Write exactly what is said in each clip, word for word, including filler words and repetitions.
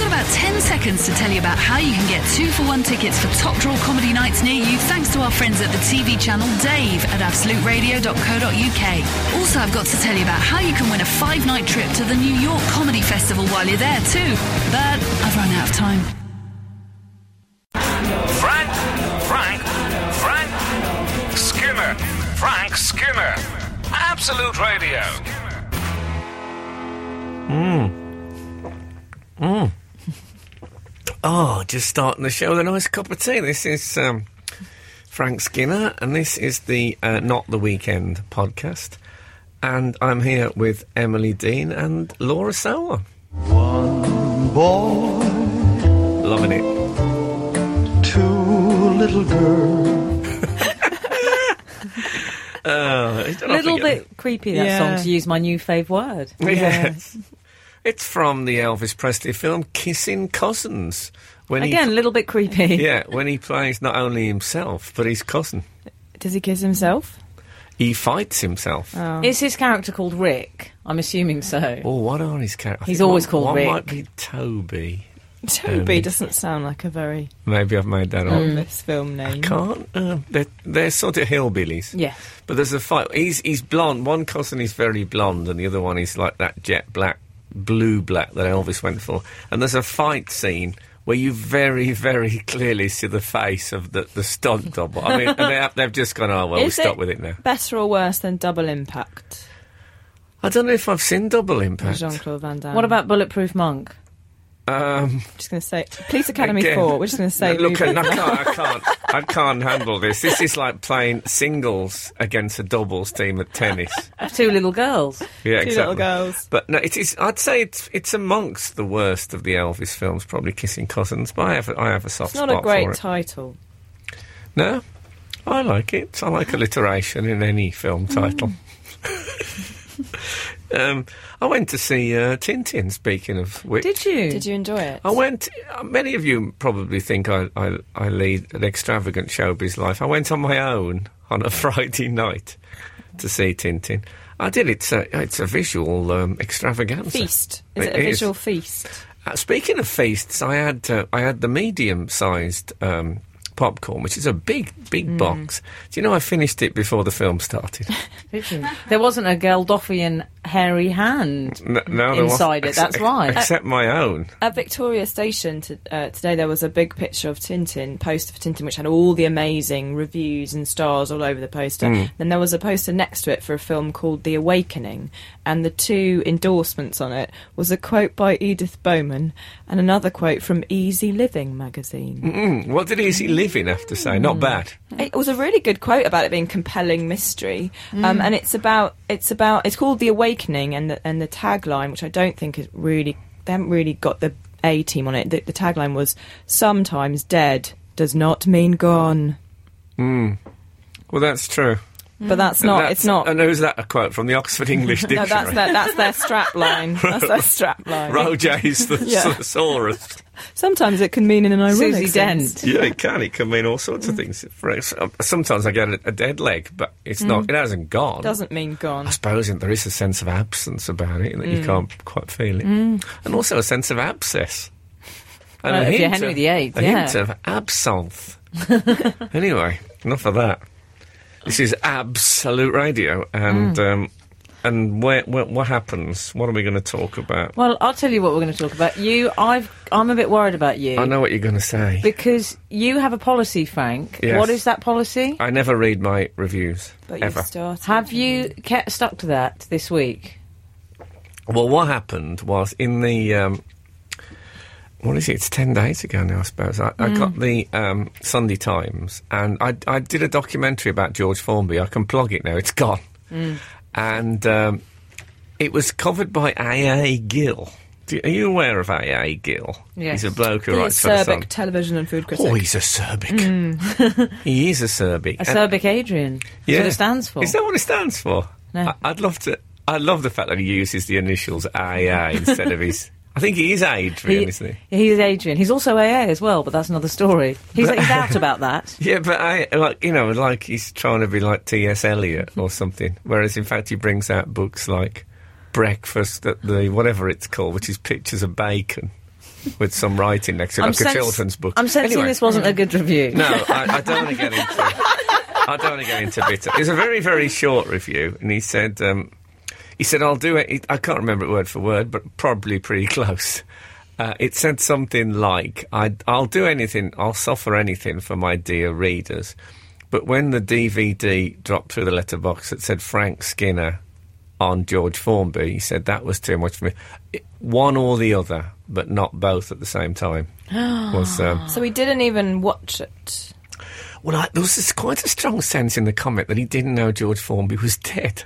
I've got about ten seconds to tell you about how you can get two for one tickets for top draw comedy nights near you thanks to our friends at the T V channel Dave at absolute radio dot co dot U K. Also, I've got to tell you about how you can win a five night trip to the New York Comedy Festival while you're there too. But I've run out of time. Frank, Frank, Frank Skinner, Frank Skinner, Absolute Radio. Mmm. Mmm. Oh, just starting the show with a nice cup of tea. This is um, Frank Skinner, and this is the uh, Not The Weekend podcast. And I'm here with Emily Dean and Laura Solon. One boy. Loving it. Two little girls. Oh, a little bit creepy, that yeah. song, to use my new fave word. Yes. Yeah. It's from the Elvis Presley film Kissing Cousins. When Again, a little bit creepy. Yeah, when he plays not only himself, but his cousin. Does he kiss himself? He fights himself. Oh. Is his character called Rick? I'm assuming so. Oh, what are his characters? He's always one, called one Rick. One might be Toby. Toby um, doesn't sound like a very... Maybe I've made that up. This film name. I can't... Uh, they're, they're sort of hillbillies. Yeah. But there's a fight. He's, he's blonde. One cousin is very blonde, and the other one is like that jet black, blue black that Elvis went for. And there's a fight scene where you very, very clearly see the face of the, the stunt double. I mean, and they, they've just gone, oh, well, we'll stop with it now. Better or worse than Double Impact? I don't know if I've seen Double Impact. Jean Claude Van Damme. What about Bulletproof Monk? Um, I'm just going to say Police Academy again, four. We're just going to say look, at, no, I can't, I can't, I can't handle this. This is like playing singles against a doubles team at tennis. Two little girls. Yeah, two exactly. little girls. But no, it is. I'd say it's it's amongst the worst of the Elvis films, probably Kissing Cousins. But I have I have a soft spot for it. It's not a great title. No, I like it. I like alliteration in any film title. Mm. um, I went to see uh, Tintin, speaking of which. Did you? Did you enjoy it? I went... Uh, many of you probably think I, I, I lead an extravagant showbiz life. I went on my own on a Friday night to see Tintin. I did. It's a, it's a visual um, extravaganza. Feast. Is it, it a is. visual feast? Uh, speaking of feasts, I had uh, I had the medium-sized um, popcorn, which is a big, big mm. box. Do you know I finished it before the film started? Did you? There wasn't a Geldofian hairy hand no, no, inside it, that's right. Except at, my own. At Victoria Station to, uh, today there was a big picture of Tintin, poster for Tintin, which had all the amazing reviews and stars all over the poster. Mm. Then there was a poster next to it for a film called The Awakening, and the two endorsements on it was a quote by Edith Bowman and another quote from Easy Living magazine. Mm-mm. What did Easy Living I have to say, not bad. It was a really good quote about it being compelling mystery, mm. um, and it's about it's about it's called The Awakening, and the, and the tagline, which I don't think is really they haven't really got the A team on it. The, the tagline was "Sometimes dead does not mean gone." Mm. Well, that's true. But that's not, that's, it's not... And who's that a quote from? The Oxford English Dictionary? No, that's their, that's their strap line. That's their strap line. Roger's the yeah. thesaurus. Sometimes it can mean in an ironic Susie sense. Dent. Yeah, it can. It can mean all sorts of things. Sometimes I get a, a dead leg, but it's mm. not, it hasn't gone. It doesn't mean gone. I suppose there is a sense of absence about it, that mm. you can't quite feel it. Mm. And also a sense of abscess. And well, a hint Henry of, the eighth, a yeah. hint of absinthe. Anyway, enough of that. This is Absolute Radio, and mm. um, and where, where, what happens? What are we going to talk about? Well, I'll tell you what we're going to talk about. You, I've, I'm a bit worried about you. I know what you're going to say. Because you have a policy, Frank. Yes. What is that policy? I never read my reviews, but ever. Started, have you kept stuck to that this week? Well, what happened was in the... Um, What is it? It's ten days ago now, I suppose. I, mm. I got the um, Sunday Times, and I, I did a documentary about George Formby. I can plug it now. It's gone. Mm. And um, it was covered by A A. Gill. Do, are you aware of A A. Gill? Yes. He's a bloke who writes for the Sun. He's acerbic television and food critic. Oh, he's acerbic. Mm. He is acerbic. Acerbic Adrian. That's yeah. what it stands for. Is that what it stands for? No. I, I'd love to... I love the fact that he uses the initials A A instead of his... I think he is Adrian, he, isn't he? He is Adrian. He's also A A as well, but that's another story. He's, but, he's out about that. Yeah, but, I, like you know, like he's trying to be like T S Eliot or something, whereas, in fact, he brings out books like Breakfast at the... whatever it's called, which is pictures of bacon. with some writing next to it, I'm like sens- a children's book. I'm sensing anyway, this wasn't a good review. No, I, I don't want to get into I don't want to get into bitter. It's a very, very short review, and he said, um, he said, I'll do it, I can't remember it word for word, but probably pretty close. Uh, it said something like, I, I'll do anything, I'll suffer anything for my dear readers. But when the D V D dropped through the letterbox that said Frank Skinner on George Formby, he said that was too much for me. It, one or the other, but not both at the same time. was, um, so he didn't even watch it? Well, I, there was this, quite a strong sense in the comment that he didn't know George Formby was dead.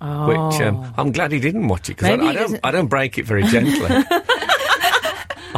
Oh. Which um, I'm glad he didn't watch it, because I, I, don't, I don't break it very gently.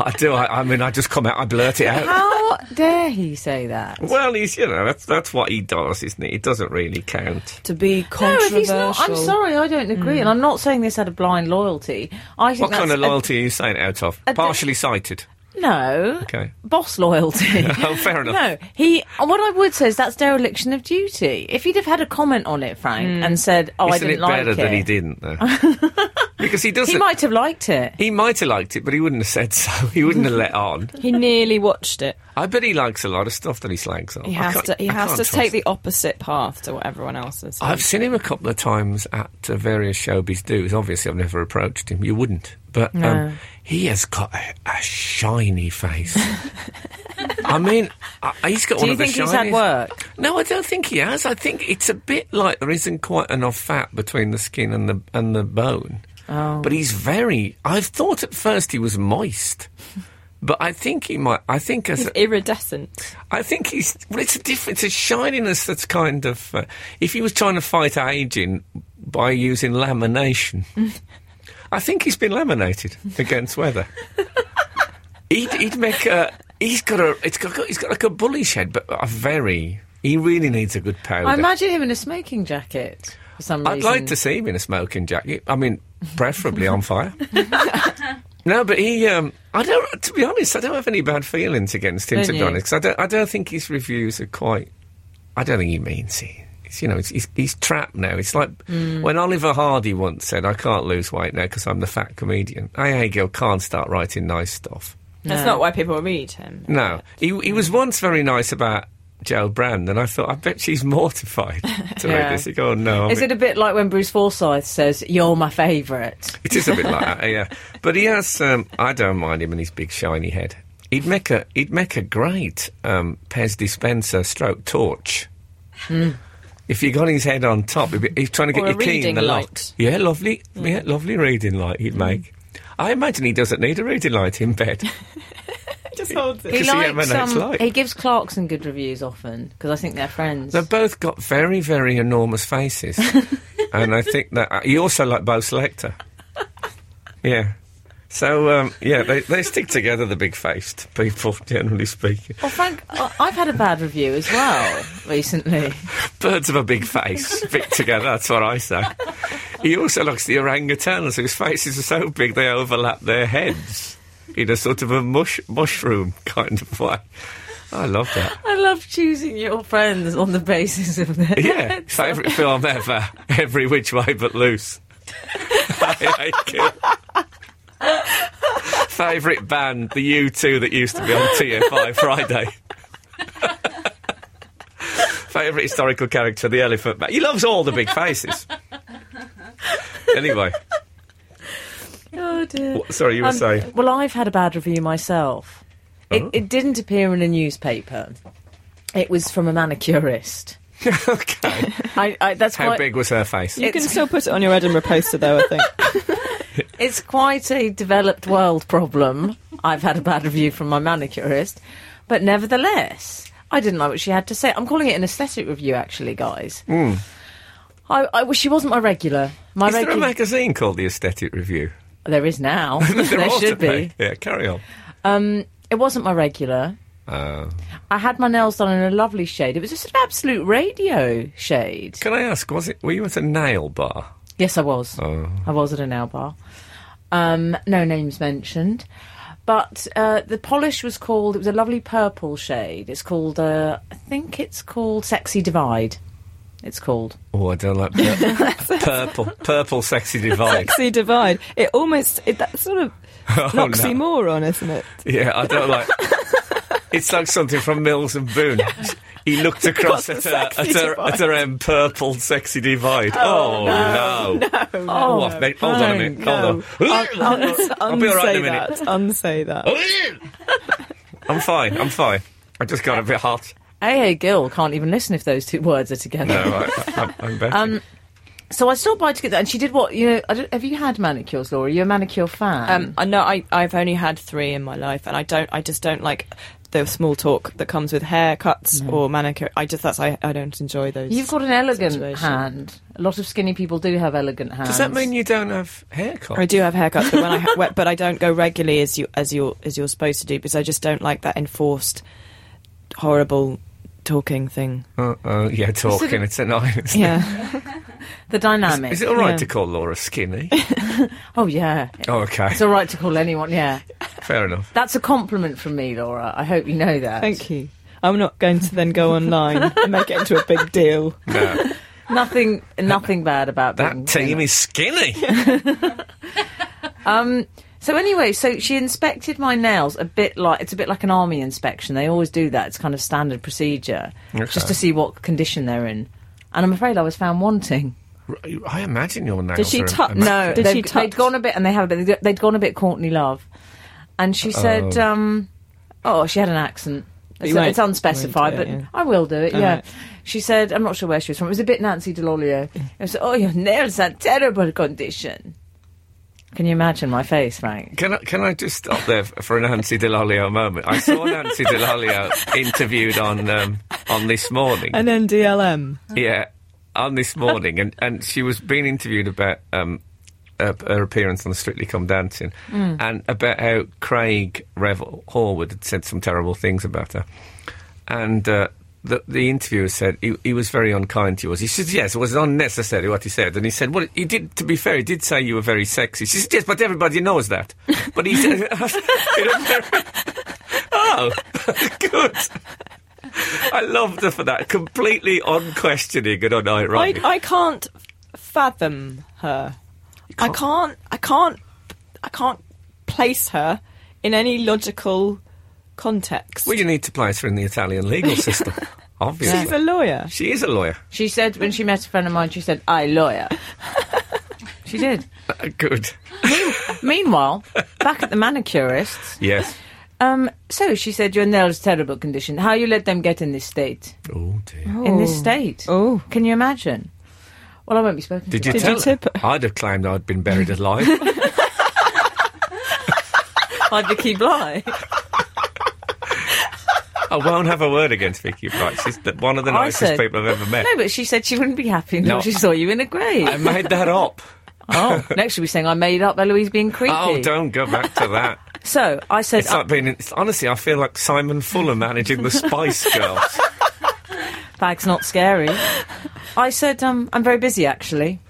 I do. I, I mean, I just come out, I blurt it out. How dare he say that? Well, he's, you know, that's that's what he does, isn't it? It doesn't really count. To be controversial. No, he's not. I'm sorry, I don't agree. Mm. And I'm not saying this out of blind loyalty. I think what kind of loyalty a, are you saying it out of? Partially sighted? No. Okay. Boss loyalty. Oh, fair enough. No, he... What I would say is that's dereliction of duty. If he'd have had a comment on it, Frank, mm. and said, oh, isn't I didn't like it... Isn't it better that he didn't, though? Because he doesn't... He might have liked it. He might have liked it, but he wouldn't have said so. He wouldn't have let on. He nearly watched it. I bet he likes a lot of stuff that he slags on. He has to, he has to take the opposite path to what everyone else is. I've seen him a couple of times at uh, various showbiz do's. Obviously, I've never approached him. You wouldn't. But no. um, he has got a, a shiny face. I mean, uh, he's got Do one of the shiniest... Do you think he's had work? No, I don't think he has. I think it's a bit like there isn't quite enough fat between the skin and the and the bone. Oh. But he's very... I thought at first he was moist, but I think he might... I think as he's a, iridescent. I think he's... Well, it's a different... It's a shininess that's kind of... Uh, if he was trying to fight ageing by using lamination, I think he's been laminated against weather. he'd, he'd make a... He's got a... It's got, he's got like a bullish head, but a very... He really needs a good powder. I imagine him in a smoking jacket for some reason. I'd like to see him in a smoking jacket. I mean... Preferably on fire. No, but he... Um, I don't... To be honest, I don't have any bad feelings against him, don't to be you? honest. Cause I don't, I don't think his reviews are quite... I don't think he means it. It's, you know, it's, he's, he's trapped now. It's like mm. when Oliver Hardy once said, I can't lose weight now because I'm the fat comedian. A A. Gill can't start writing nice stuff. No. That's not why people read him. No. He, he was once very nice about... Joe Brand, and I thought, I bet she's mortified to yeah. read this. You go, oh, no. I Is mean, it a bit like when Bruce Forsyth says, you're my favourite? It is a bit like that, yeah. But he has, um, I don't mind him and his big shiny head. He'd make a, he'd make a great um, Pez dispenser stroke torch. Mm. If you got his head on top, he'd be, he's trying to get or your key in the light. light. Yeah, lovely, mm. yeah, lovely reading light he'd mm. make. I imagine he doesn't need a reading light in bed. Just holds it. He, likes, he, um, he gives Clarkson good reviews often, because I think they're friends. They've both got very, very enormous faces. And I think that... Uh, he also liked Bo Selector. Yeah. So, um, yeah, they, they stick together, the big-faced people, generally speaking. Well, Frank, I've had a bad review as well, recently. Birds of a big face stick together, that's what I say. He also likes the orangutans, whose faces are so big they overlap their heads. In a sort of a mush, mushroom kind of way. I love that. I love choosing your friends on the basis of their Yeah, favourite film ever. Every Which Way But Loose. Favourite band, the U two that used to be on T F I Friday. Favourite historical character, the Elephant Man. He loves all the big faces. Anyway... Oh dear. Sorry, you were um, saying. Well, I've had a bad review myself. Oh. It, it didn't appear in a newspaper. It was from a manicurist. Okay. I, I, that's How quite, big was her face? You it's, can still put it on your Edinburgh poster, though, I think. It's quite a developed world problem. I've had a bad review from my manicurist. But nevertheless, I didn't like what she had to say. I'm calling it an aesthetic review, actually, guys. Mm. I, I wish she wasn't my regular. My Is regu- there a magazine called The Aesthetic Review? There is now. there there should be. Yeah, carry on. Um, it wasn't my regular. Uh, I had my nails done in a lovely shade. It was just an Absolute Radio shade. Can I ask, was it? Were you at a nail bar? Yes, I was. Oh. I was at a nail bar. Um, no names mentioned. But uh, the polish was called, it was a lovely purple shade. It's called, uh, I think it's called Sexy Divide. It's called. Oh, I don't like purple. Purple, purple, sexy divide. Sexy divide. It almost it, that sort of Oh, an oxymoron, no. Isn't it? Yeah, I don't like... It's like something from Mills and Boone. He looked across at her, at, her, at her um, purple sexy divide. Oh, oh no. No, no, oh, no. Mate, hold on a minute. No. Hold on. I'll, I'll, I'll, I'll be all right in a minute. Unsay that. I'm fine. I'm fine. I just got a bit hot. A A. Gill can't even listen if those two words are together. No, I, I, I'm betting. Um, So I still buy to get that, and she did what, you know, I don't, have you had manicures, Laura? Are you a manicure fan? Um, no, I, I've only had three in my life, and I don't, I just don't like the small talk that comes with haircuts no. or manicure. I just, that's, I, I don't enjoy those. You've got an elegant situations. hand. A lot of skinny people do have elegant hands. Does that mean you don't have haircuts? I do have haircuts, but, when I ha- but I don't go regularly as, you, as, you're, as you're supposed to do, because I just don't like that enforced, horrible... talking thing. Uh, uh, yeah, talking. It, it's annoying. Yeah. The dynamic. Is, is it all right yeah. to call Laura skinny? Oh, yeah. Oh, okay. It's all right to call anyone, yeah. Fair enough. That's a compliment from me, Laura. I hope you know that. Thank you. I'm not going to then go online and make it into a big deal. No. nothing nothing bad about that. That team skinny. is skinny. um... So anyway, so she inspected my nails a bit like... It's a bit like an army inspection. They always do that. It's kind of standard procedure. Okay. Just to see what condition they're in. And I'm afraid I was found wanting. I imagine your nails Did she tuck? No. Did she tuck? They'd gone a bit... And they have a bit... They'd gone a bit Courtney Love. And she said... Oh, um, oh she had an accent. It's, won't, it's unspecified, but it, yeah. I will do it, All yeah. Right. She said... I'm not sure where she was from. It was a bit Nancy Dell'Olio. I said, oh, your nails are terrible condition. Can you imagine my face, Frank? Can I, can I just stop there for a Nancy Dell'Olio moment? I saw Nancy Dell'Olio interviewed on um, on This Morning. And then D L M. Yeah, on This Morning. and, and she was being interviewed about um, her, her appearance on Strictly Come Dancing mm. and about how Craig Revel Horwood had said some terrible things about her. And... Uh, The, the interviewer said he, he was very unkind to us. He said, yes, it was unnecessary what he said. And he said, well, he did, to be fair, he did say you were very sexy. She said, yes, but everybody knows that. But he said... Oh, good. I loved her for that. Completely unquestioning and unironic. I, I can't fathom her. Can't. I can't... I can't... I can't place her in any logical... context. Well, you need to place her in the Italian legal system, obviously. She's a lawyer. She is a lawyer. She said, when she met a friend of mine, she said, I lawyer. She did. Uh, good. Me- meanwhile, back at the manicurists. Yes. Um, so she said, your nails terrible condition. How you let them get in this state? Oh, dear. Oh. In this state? Oh. Can you imagine? Well, I won't be spoken Did to. You Did you her? Tip her? I'd have claimed I'd been buried alive. By Vicky Bly. I won't have a word against Vicky Price. She's one of the nicest said, people I've ever met. No, but she said she wouldn't be happy until no, she saw you in a grave. I made that up. Oh, next she'll be saying I made up Eloise being creepy. Oh, don't go back to that. So, I said... It's I, like being... It's, honestly, I feel like Simon Fuller managing the Spice Girls. Bag's not scary. I said, um, I'm very busy, actually.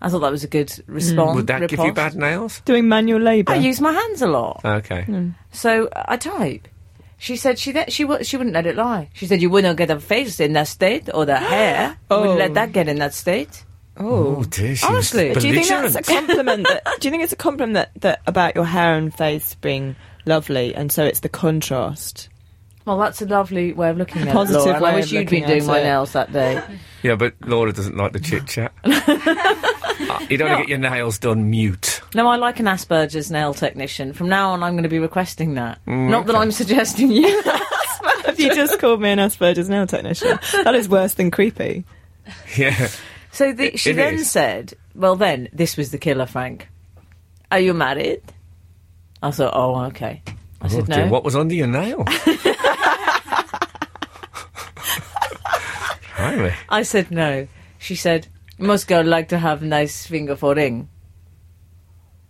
I thought that was a good response. Mm. Would that riposte. Give you bad nails? Doing manual labour. I use my hands a lot. Okay. Mm. So, I type... She said she that, she she wouldn't let it lie. She said you wouldn't get a face in that state or the hair. Oh. You wouldn't let that get in that state. Oh, oh dear. Honestly, do you think that's a compliment? that, do you think it's a compliment that, that about your hair and face being lovely, and so it's the contrast? Well, that's a lovely way of looking at it. Positive Laura, way. I wish you'd been doing my nails that day. Yeah, but Laura doesn't like the chit chat. uh, you don't no. get your nails done mute. No, I like an Asperger's nail technician. From now on, I'm going to be requesting that. Mm, Not okay. that I'm suggesting you. If you just called me an Asperger's nail technician, that is worse than creepy. Yeah. So the, it, she it then is. said, "Well, then this was the killer, Frank. Are you married?" I thought, "Oh, okay." I oh, said, "No." Dear, what was under your nail? I said no. She said, most girls like to have nice finger for ring.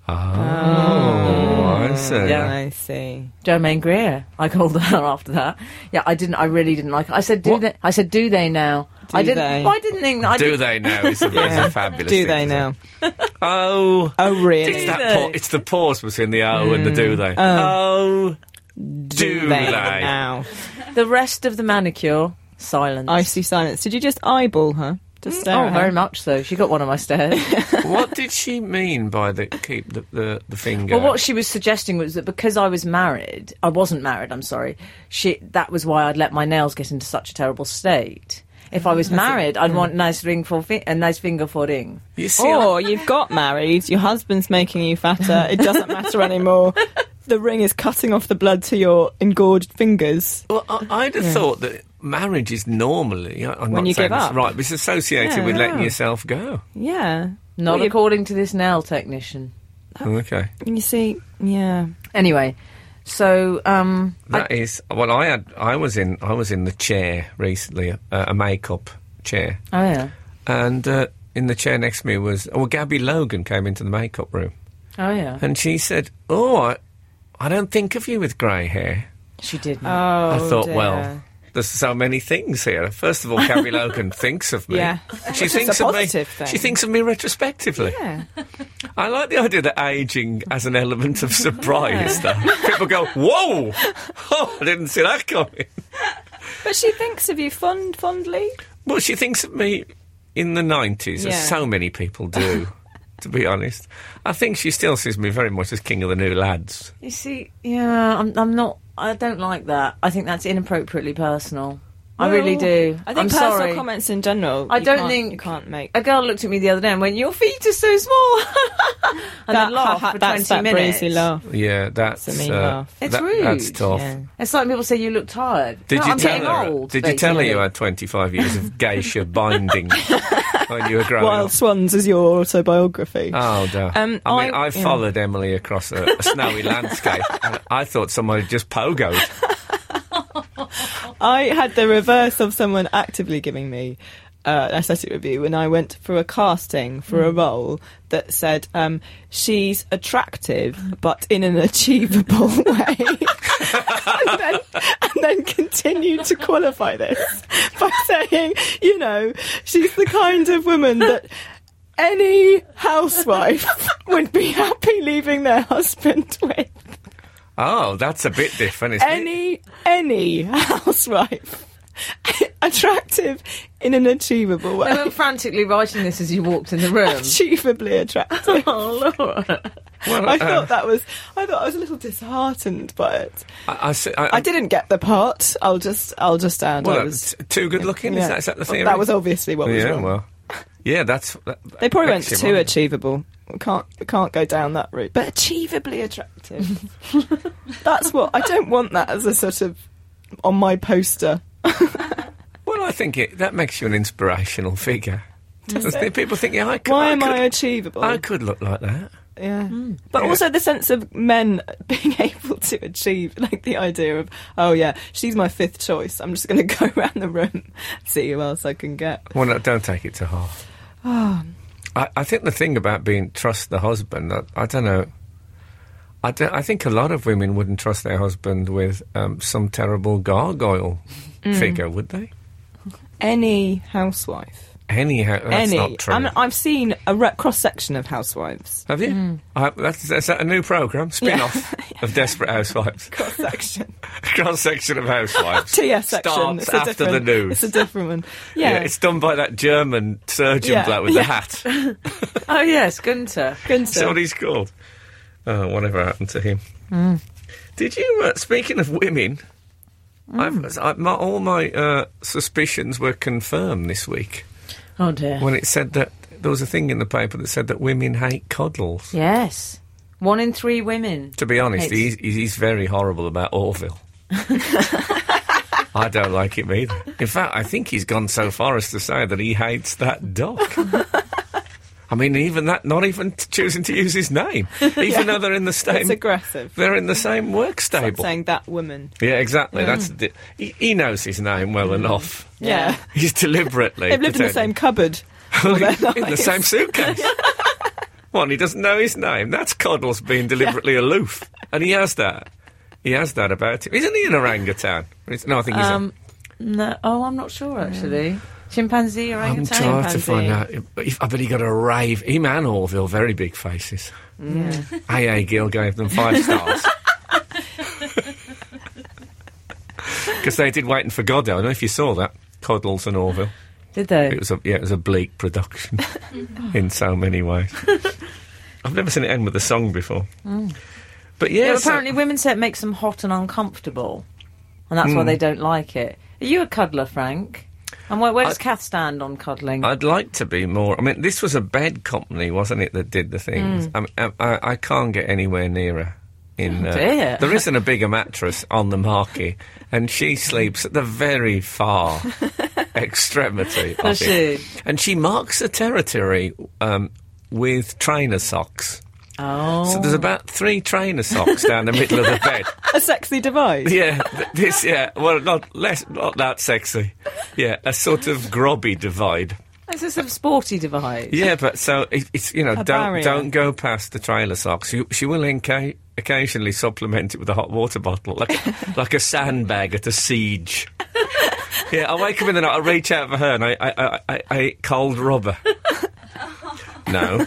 Oh, oh I see. Yeah, I see. Germaine Greer. I called her after that. Yeah, I didn't, I really didn't like her. I said, do what? they, I said, do they now? Do I didn't, they? I didn't think that. I do didn't. They now is a, yeah. a fabulous do thing. Do they now? Oh. Oh, really? It's, that pa- it's the pause between the oh mm. and the do they. Oh. oh do, do they, they now? The rest of the manicure... Silence. Icy silence. Did you just eyeball her? to stare oh, at her. Very much so. She got one on my stairs. What did she mean by the keep the, the, the finger? Well, what she was suggesting was that because I was married, I wasn't married, I'm sorry, she, that was why I'd let my nails get into such a terrible state. If I was That's married, it. I'd want nice ring for fi- a nice finger for ring. You see, or I- you've got married, your husband's making you fatter, it doesn't matter anymore. The ring is cutting off the blood to your engorged fingers. Well, I, I'd have yeah. thought that marriage is normally, I'm when not you saying give this up. Right, but it's associated yeah, with yeah. letting yourself go. Yeah. Not well, according to this nail technician. Oh, okay. You see, yeah. Anyway, so um, that I, is well. I had. I was in. I was in the chair recently, uh, a makeup chair. Oh yeah. And uh, in the chair next to me was. Well, Gabby Logan came into the makeup room. Oh yeah. And she said, "Oh, I, I don't think of you with grey hair." She didn't. Oh, I thought, dear. Well, there's so many things here. First of all, Gabby Logan thinks of me. Yeah. She thinks of me. Thing. She thinks of me retrospectively. Yeah. I like the idea that ageing as an element of surprise, yeah. though. People go, whoa! Oh, I didn't see that coming. But she thinks of you fond, fondly? Well, she thinks of me in the nineties, yeah. as so many people do. To be honest, I think she still sees me very much as King of the New Lads. You see, yeah, I'm, I'm not. I don't like that. I think that's inappropriately personal. Well, I really do. I think I'm personal sorry. Comments in general. I don't think you can't make. A girl looked at me the other day and went, "Your feet are so small," and that, I laughed ha, ha, for that's twenty that minutes. Breezy laugh. Yeah, that's a mean uh, laugh. It's that, rude. That's tough. Yeah. It's like people say you look tired. Did no, you I'm tell getting her, old. Did basically. You tell her you had twenty-five years of geisha binding? When you were growing Wild up. Swans is your autobiography. Oh, dear. Um, I mean, I, I followed yeah. Emily across a, a snowy landscape. And I thought someone had just pogoed. I had the reverse of someone actively giving me uh, an aesthetic review when I went for a casting for mm. a role that said, um, she's attractive, but in an achievable way. and, then, and then continued to qualify this by saying, you know, she's the kind of woman that any housewife would be happy leaving their husband with. Oh, that's a bit different, isn't any, it? Any housewife. Attractive in an achievable way. They were frantically writing this as you walked in the room. Achievably attractive. Oh, Laura. Well, I uh, thought that was... I thought I was a little disheartened by it. I, I, see, I, I didn't get the part. I'll just I'll just add. Well, I was, too good looking? Yeah. Is, that, is that the theory? Well, that was obviously what was yeah, wrong. Well, yeah, that's... That, they probably went too wasn't. Achievable. We can't, we can't go down that route. But achievably attractive. That's what... I don't want that as a sort of... on my poster. Well, I think it, that makes you an inspirational figure. Doesn't it? People think, yeah, I could. Why I am could, I achievable? I could look like that. Yeah. Mm. But yeah. also the sense of men being able to achieve, like the idea of, oh, yeah, she's my fifth choice. I'm just going to go around the room, see who else I can get. Well, no, don't take it to heart. Oh. I, I think the thing about being trust the husband, I, I don't know. I, I think a lot of women wouldn't trust their husband with um, some terrible gargoyle mm. figure, would they? Any housewife. Any housewife. That's Any. not true. I'm, I've seen a re- cross-section of housewives. Have you? Mm. I, that's, is that a new programme? Spin-off yeah. of Desperate Housewives. Cross-section. Cross-section of housewives. T S section. Starts it's after the news. It's a different one. Yeah. yeah it's done by that German surgeon yeah. bloke with yeah. the hat. Oh, yes, Gunther. Gunther. That's what he's called. Oh, whatever happened to him. Mm. Did you, uh, speaking of women, mm. I've, I, my, all my uh, suspicions were confirmed this week. Oh, dear. When it said that, there was a thing in the paper that said that women hate Coddles. Yes. One in three women. To be honest, he's, he's very horrible about Orville. I don't like him either. In fact, I think he's gone so far as to say that he hates that doc. I mean, even that, not even t- choosing to use his name, even yeah. though they're in the same... It's aggressive. They're in the same work stable. It's like saying that woman. Yeah, exactly. Mm. That's di- he, he knows his name well mm. enough. Yeah. He's deliberately... They've lived in the same cupboard. All their lives. In the same suitcase. One, he doesn't know his name. That's Coddles being deliberately yeah. aloof. And he has that. He has that about him. Isn't he an orangutan? No, I think he's um, a... No, oh, I'm not sure, actually. Mm. Chimpanzee or orangutan? I'm tired to find out. I bet he got a rave. Him and Orville, very big faces. Yeah. A A. Gill gave them five stars. Because they did Waiting for Godot. I don't know if you saw that. Coddles and Orville. Did they? It was a, yeah, it was a bleak production in so many ways. I've never seen it end with a song before. Mm. But yeah, yeah, apparently so, women say it makes them hot and uncomfortable, and that's mm. why they don't like it. Are you a cuddler, Frank? And where, where does I'd, Kath stand on cuddling? I'd like to be more. I mean, this was a bed company, wasn't it, that did the things? Mm. I, mean, I, I can't get anywhere nearer. In, oh, uh, there isn't a bigger mattress on the marquee, and she sleeps at the very far extremity of it. She? And she marks the territory um, with trainer socks. Oh. So there's about three trainer socks down the middle of the bed. A sexy device. Yeah, this. Yeah, well, not less, not that sexy. Yeah, a sort of grubby divide. It's a sort of sporty device. Yeah, but so it, it's you know a don't barrier. Don't go past the trainer socks. You, she will inca- occasionally supplement it with a hot water bottle, like like a sandbag at a siege. Yeah, I wake up in the night, I reach out for her, and I I I, I eat cold rubber. No.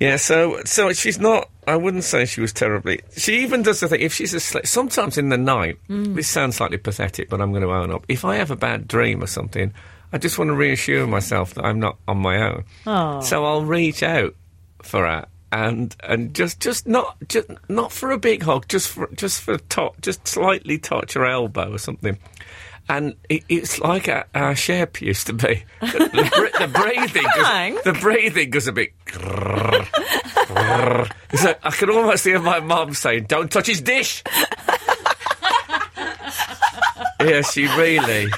Yeah, so so she's not. I wouldn't say she was terribly. She even does the thing. If she's asleep, sometimes in the night. Mm. This sounds slightly pathetic, but I'm going to own up. If I have a bad dream or something, I just want to reassure myself that I'm not on my own. Aww. So I'll reach out for her and and just just not just not for a big hug, just for just for top, just slightly touch her elbow or something. And it, it's like our, our Shep used to be. The, the breathing, goes, the breathing goes a bit. Grrr, grrr. So I can almost hear my mum saying, "Don't touch his dish." Yeah, she really.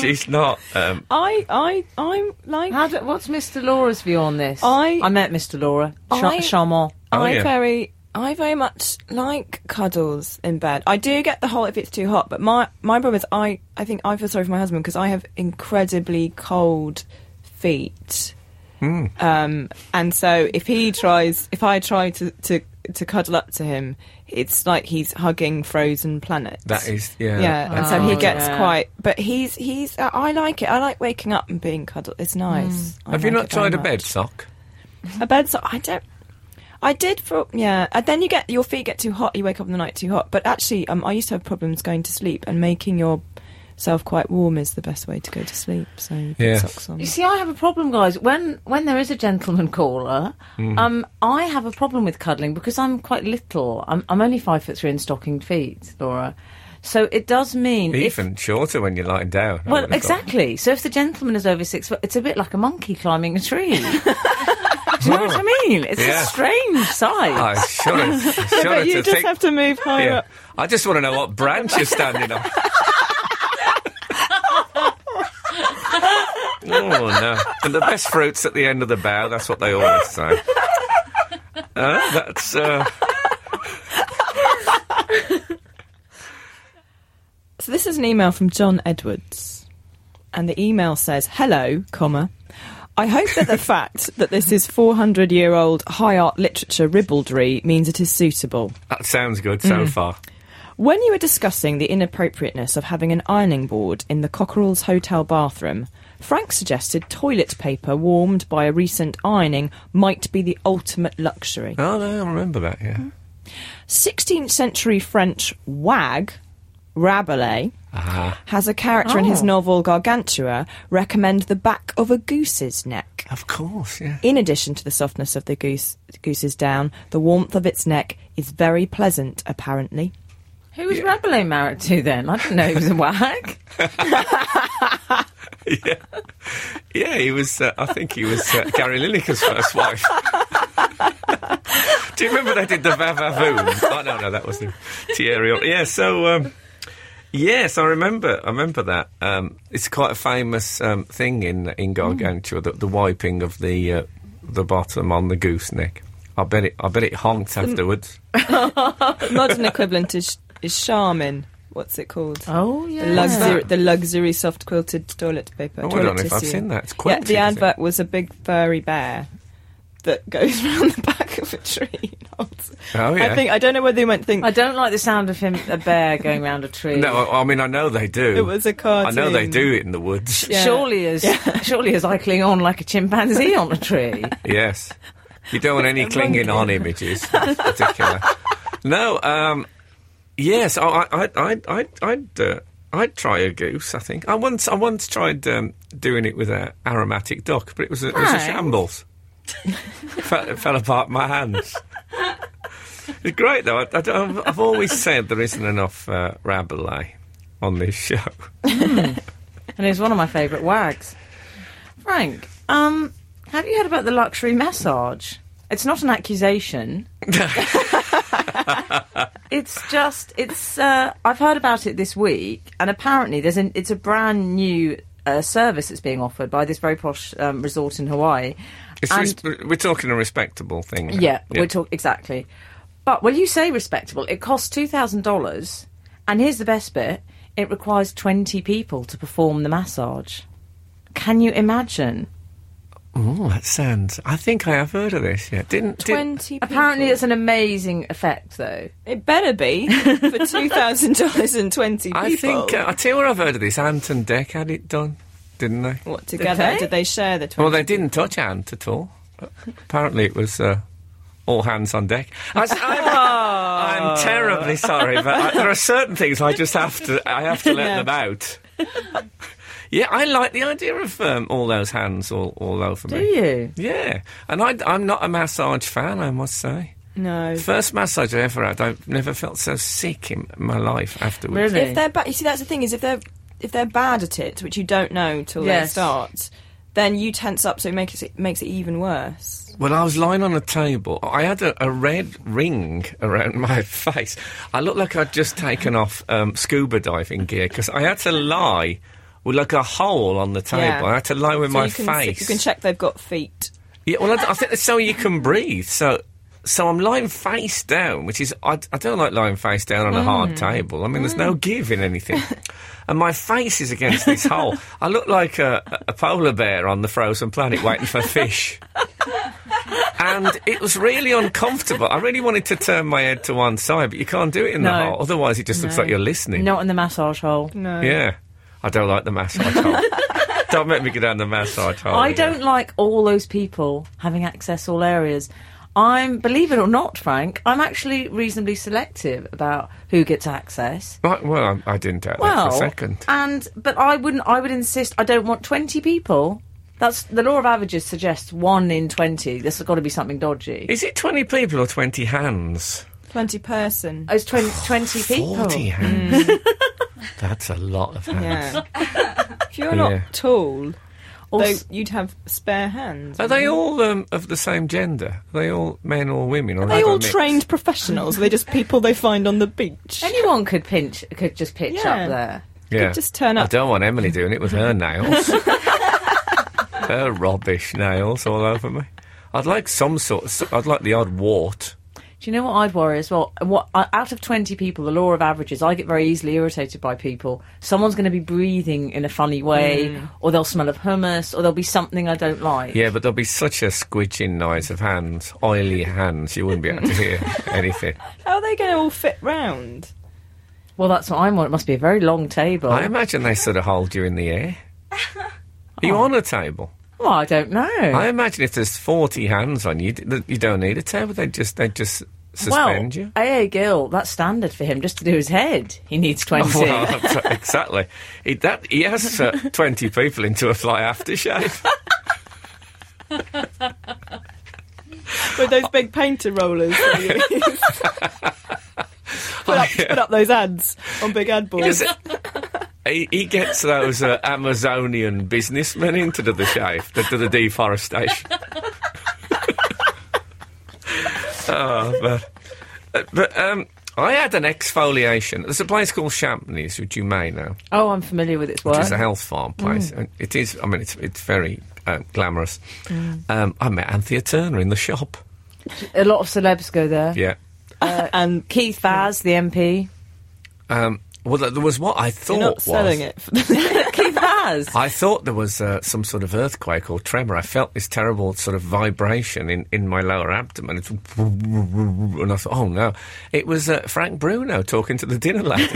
She's not. Um, I, I, I'm like. How do, what's Mister Laura's view on this? I, I met Mister Laura. Char- Charmant. Oh, I yeah. very, I very much like cuddles in bed. I do get the whole if it's too hot, but my my problem is I, I think I feel sorry for my husband because I have incredibly cold feet, mm. um, and so if he tries, if I try to, to to cuddle up to him, it's like he's hugging frozen planets. That is, yeah. Yeah, oh, and so he gets yeah. quite... But he's... he's. Uh, I like it. I like waking up and being cuddled. It's nice. Mm. Have like you not tried a bed sock? A bed sock? I don't... I did for... Yeah. And then you get... Your feet get too hot. You wake up in the night too hot. But actually, um, I used to have problems going to sleep, and making yourself quite warm is the best way to go to sleep. So you yeah. put socks on. You see, I have a problem, guys. When when there is a gentleman caller, mm. um, I have a problem with cuddling because I'm quite little. I'm, I'm only five foot three in stockinged feet, Laura. So it does mean... Even if, shorter when you're lying down. Well, exactly. So if the gentleman is over six foot, it's a bit like a monkey climbing a tree. Do you know what I mean? It's yeah. a strange size. I sure it's, sure but it's you just think, have to move higher yeah. up. I just want to know what branch you're standing on. Oh, no. And the best fruit's at the end of the bough, that's what they always say. Uh, that's... Uh... So this is an email from John Edwards. And the email says, hello, comma... I hope that the fact that this is four hundred year old high art literature ribaldry means it is suitable. That sounds good so mm. far. When you were discussing the inappropriateness of having an ironing board in the Cockerel's hotel bathroom, Frank suggested toilet paper warmed by a recent ironing might be the ultimate luxury. Oh, no, I remember that, yeah. sixteenth century French wag, Rabelais, Uh-huh. has a character oh. in his novel Gargantua recommend the back of a goose's neck. Of course, yeah. In addition to the softness of the goose, the goose's down, the warmth of its neck is very pleasant, apparently. Who was yeah. Rabelais married to then? I didn't know he was a wag. yeah. yeah, he was, uh, I think he was uh, Gary Lineker's first wife. Do you remember they did the Vavavoom? Oh, no, no, that was him. Thierry. Yeah, so... Um, Yes, I remember. I remember that. Um, it's quite a famous um, thing in in Gargantua, mm. the, the wiping of the uh, the bottom on the gooseneck. I bet it. I bet it honked afterwards. Modern equivalent is is Charmin. What's it called? Oh yeah, the luxury, the luxury soft quilted toilet paper. Oh, toilet I don't know tissue. If I've seen that. It's quite. Yeah, the advert was a big furry bear that goes round the back of a tree. Oh, yeah. I think I don't know whether you might think I don't like the sound of him a bear going round a tree. No, I, I mean I know they do. It was a cartoon. I know they do it in the woods. Yeah. Surely as yeah. surely as I cling on like a chimpanzee on a tree. Yes, you don't want any clinging on images. In particular. No, um, yes, I, I, I, I, I'd, uh, I'd try a goose, I think. I once I once tried um, doing it with an aromatic duck, but it was a, it was a shambles. it, fell, it fell apart in my hands. It's great, though. I, I don't, I've always said there isn't enough uh, Rabelais on this show. And he's one of my favourite wags. Frank, um, have you heard about the luxury massage? It's not an accusation. It's just, it's, uh, I've heard about it this week, and apparently there's an, it's a brand new uh, service that's being offered by this very posh um, resort in Hawaii. It's and, res- we're talking a respectable thing. Now. Yeah, yeah. we're talking, exactly. But when you say respectable, it costs two thousand dollars, and here's the best bit, it requires twenty people to perform the massage. Can you imagine? Oh, that sounds... I think I have heard of this, yeah. Didn't... twenty did, apparently it's an amazing effect, though. It better be for two thousand dollars and twenty people. I think... Uh, I tell you where I've heard of this. Ant and Dec had it done, didn't they? What, together? Did they, did they share the twenty? Well, they didn't touch Ant at all. Apparently it was... Uh, all hands on deck. I, I'm, oh. I'm terribly sorry, but I, there are certain things I just have to... I have to let yeah. them out. Yeah, I like the idea of um, all those hands all, all over me. Do you? Yeah. And I, I'm not a massage fan, I must say. No. First massage I ever had, I've never felt so sick in my life afterwards. Really? If they're ba- you see, that's the thing, is if they're, if they're bad at it, which you don't know till yes. they start, then you tense up, so it makes, it makes it even worse. Well, I was lying on a table. I had a, a red ring around my face. I looked like I'd just taken off um, scuba diving gear, because I had to lie... with, like, a hole on the table. Yeah. I had to lie with so my you can, face. You can check they've got feet. Yeah, well, I, I think that's so you can breathe. So so I'm lying face down, which is... I, I don't like lying face down on mm. a hard table. I mean, mm. there's no give in anything. And my face is against this hole. I look like a, a polar bear on the frozen planet waiting for fish. And it was really uncomfortable. I really wanted to turn my head to one side, but you can't do it in no. the hole. Otherwise, it just no. looks like you're listening. Not in the massage hole. No. Yeah. I don't like the massage hole. Don't make me go down the massage hole. I don't know. Like all those people having access all areas. I'm, believe it or not, Frank, I'm actually reasonably selective about who gets access. Right, well, I, I didn't doubt well, that for a second. And, but I wouldn't, I would insist, I don't want twenty people. That's, the law of averages suggests one in twenty. There's got to be something dodgy. Is it twenty people or twenty hands? twenty person. Oh, it's twenty, twenty people. forty hands. Mm. That's a lot of hands. Yeah. If you're not yeah. tall, though, you'd have spare hands. Are they you? all um, of the same gender? Are they all men or women? Or are they all trained professionals? Are they just people they find on the beach? Anyone could pinch, could just pitch yeah. up there. Yeah. Could just turn up. I don't want Emily doing it with her nails. Her rubbish nails all over me. I'd like some sort of... I'd like the odd wart. Do you know what I'd worry as well? What, out of twenty people, the law of averages, I get very easily irritated by people. Someone's going to be breathing in a funny way, mm. or they'll smell of hummus, or there'll be something I don't like. Yeah, but there'll be such a squidging noise of hands, oily hands, you wouldn't be able to hear anything. How are they going to all fit round? Well, that's what I want. It must be a very long table. I imagine they sort of hold you in the air. Are you oh. on a table? Well, I don't know. I imagine if there's forty hands on you, you don't need a table. They just, they just... Suspend well, you? A A. Gill, that's standard for him. Just to do his head, he needs twenty. Oh, well, exactly. He, that, he has uh, twenty people into a fly aftershave. With those big painter rollers that you use. Put up, put up those ads on big ad boards. He, he gets those uh, Amazonian businessmen into the, the shave, to the, the deforestation. Oh, but, but um, I had an exfoliation. There's a place called Champneys, which you may know. Oh, I'm familiar with its work. It's a health farm place. Mm. And it is, I mean, it's it's very uh, glamorous. Mm. Um, I met Anthea Turner in the shop. A lot of celebs go there. Yeah. Uh, and Keith Vaz, the M P. Um, well, there was what I thought You're not was... selling it. For the- Keith Vaz! I thought there was uh, some sort of earthquake or tremor. I felt this terrible sort of vibration in, in my lower abdomen. It's, and I thought, oh, no. It was uh, Frank Bruno talking to the dinner lady.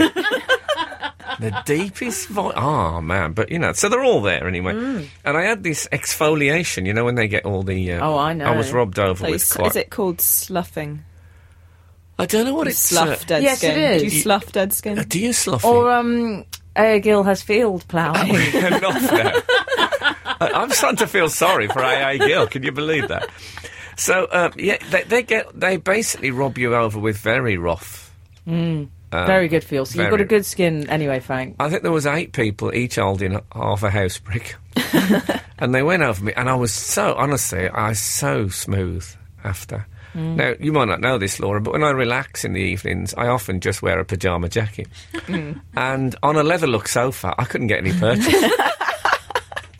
The deepest voice... Oh, man. But, you know, so they're all there anyway. Mm. And I had this exfoliation, you know, when they get all the... Uh, oh, I know. I was rubbed over so with quite... Is it called sloughing? I don't know what you it's... Slough dead uh, skin. Yes, it is. Do you slough dead skin? Uh, do you slough it? Or, um... A A. Gill has field ploughing. Enough there. I'm starting to feel sorry for A A. Gill. Can you believe that? So, um, yeah, they, they get they basically rob you over with very rough. Mm. Um, very good feel. So you've got a good skin anyway, Frank. I think there was eight people, each holding half a house brick. And they went over me, and I was so, honestly, I was so smooth after. Mm. Now, you might not know this, Laura, but when I relax in the evenings, I often just wear a pyjama jacket. Mm. And on a leather-look sofa, I couldn't get any purchase.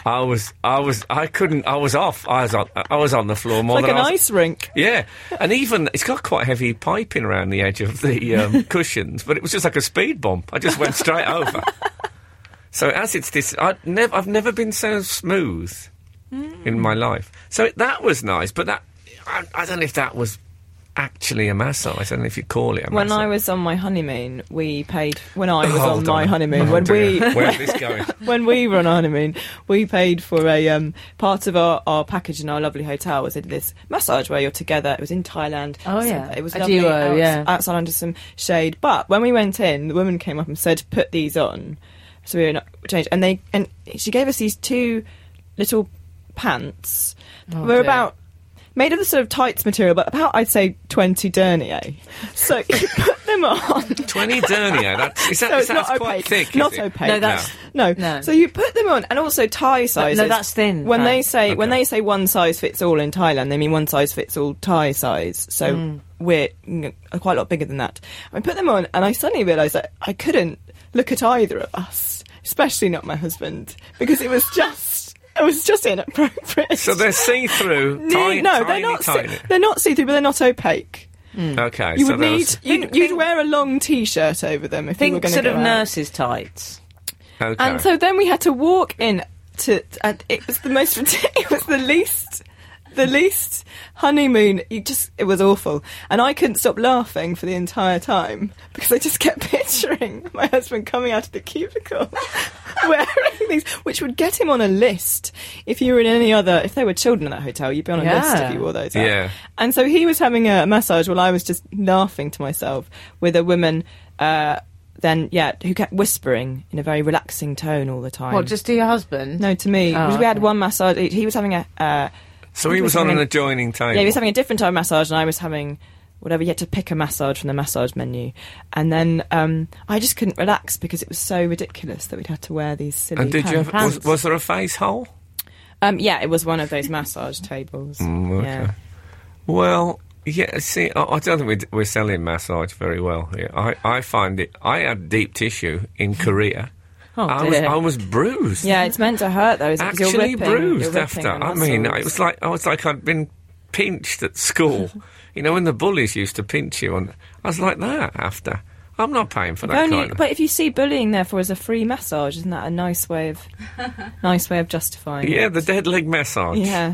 I was, I was, I couldn't, I was off. I was on, I was on the floor more like than I was. Like an ice rink. Yeah. And even, it's got quite heavy piping around the edge of the um, cushions, but it was just like a speed bump. I just went straight over. So as it's this, I've never, I've never been so smooth mm. in my life. So that was nice, but that, I, I don't know if that was actually a massage. I don't know if you call it a massage. When I was on my honeymoon, we paid... When I was oh, on my on. honeymoon, oh, when dear. we... Where's this going? When we were on our honeymoon, we paid for a... Um, part of our, our package in our lovely hotel was this massage where you're together. It was in Thailand. Oh, so yeah. It was a lovely. Duo, out, yeah. Outside under some shade. But when we went in, the woman came up and said, put these on. So we were not changed. And they and she gave us these two little pants. Oh, we're dear. about... Made of the sort of tights material, but about, I'd say, twenty denier. So you put them on. twenty denier? That's, is that, so it's that's not quite opaque. Thick, not is it? opaque. No, that's... No. no. no. So you put them on, and also tie sizes. No, that's thin. When, right. they, say, okay. when they say one size fits all in Thailand, they mean one size fits all Thai size. So mm. we're you know, quite a lot bigger than that. I put them on, and I suddenly realised that I couldn't look at either of us, especially not my husband, because it was just... It was just inappropriate. So they're see-through, tiny, no, they're tiny, not tiny. See- they're not see-through, but they're not opaque. Mm. Okay. You so would need... Was... You'd, you'd wear a long T-shirt over them if think you were going to go out. Think sort of nurse's tights. Okay. And so then we had to walk in to... And it was the most... It was the least... The least honeymoon, you just it was awful, and I couldn't stop laughing for the entire time because I just kept picturing my husband coming out of the cubicle wearing these, which would get him on a list. If you were in any other, if there were children at that hotel, you'd be on a yeah. list if you wore those. Out. Yeah. And so he was having a massage while I was just laughing to myself with a woman. Uh, Then, yeah, who kept whispering in a very relaxing tone all the time. What, just to your husband? No, to me. Oh, we okay. had one massage. He was having a. Uh, So he was, was on an adjoining table. Yeah, he was having a different type of massage, and I was having whatever. You had to pick a massage from the massage menu, and then um, I just couldn't relax because it was so ridiculous that we'd had to wear these silly. And did you have, pants. Was, was there a face hole? Um, yeah, it was one of those massage tables. Mm, okay. Yeah. Well, yeah. See, I, I don't think we're, we're selling massage very well here. I, I find it. I had deep tissue in Korea. Oh, I, was, I was bruised. Yeah, it's meant to hurt though. Is Actually, you're ripping, bruised you're after. I mean, it was like I was like I'd been pinched at school. You know, when the bullies used to pinch you, and I was like that after. I'm not paying for if that. Only, kind of. But if you see bullying, therefore, as a free massage, isn't that a nice way of, nice way of justifying? Yeah, it? The dead leg massage. Yeah,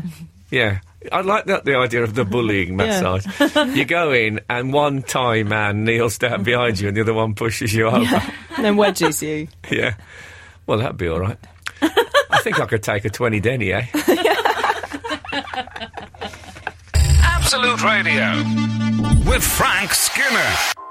yeah. I like that, the idea of the bullying massage. Yeah. You go in and one Thai man kneels down behind you and the other one pushes you over. Yeah. And then wedges you. Yeah. Well, that'd be all right. I think I could take a twenty denier. Absolute Radio with Frank Skinner.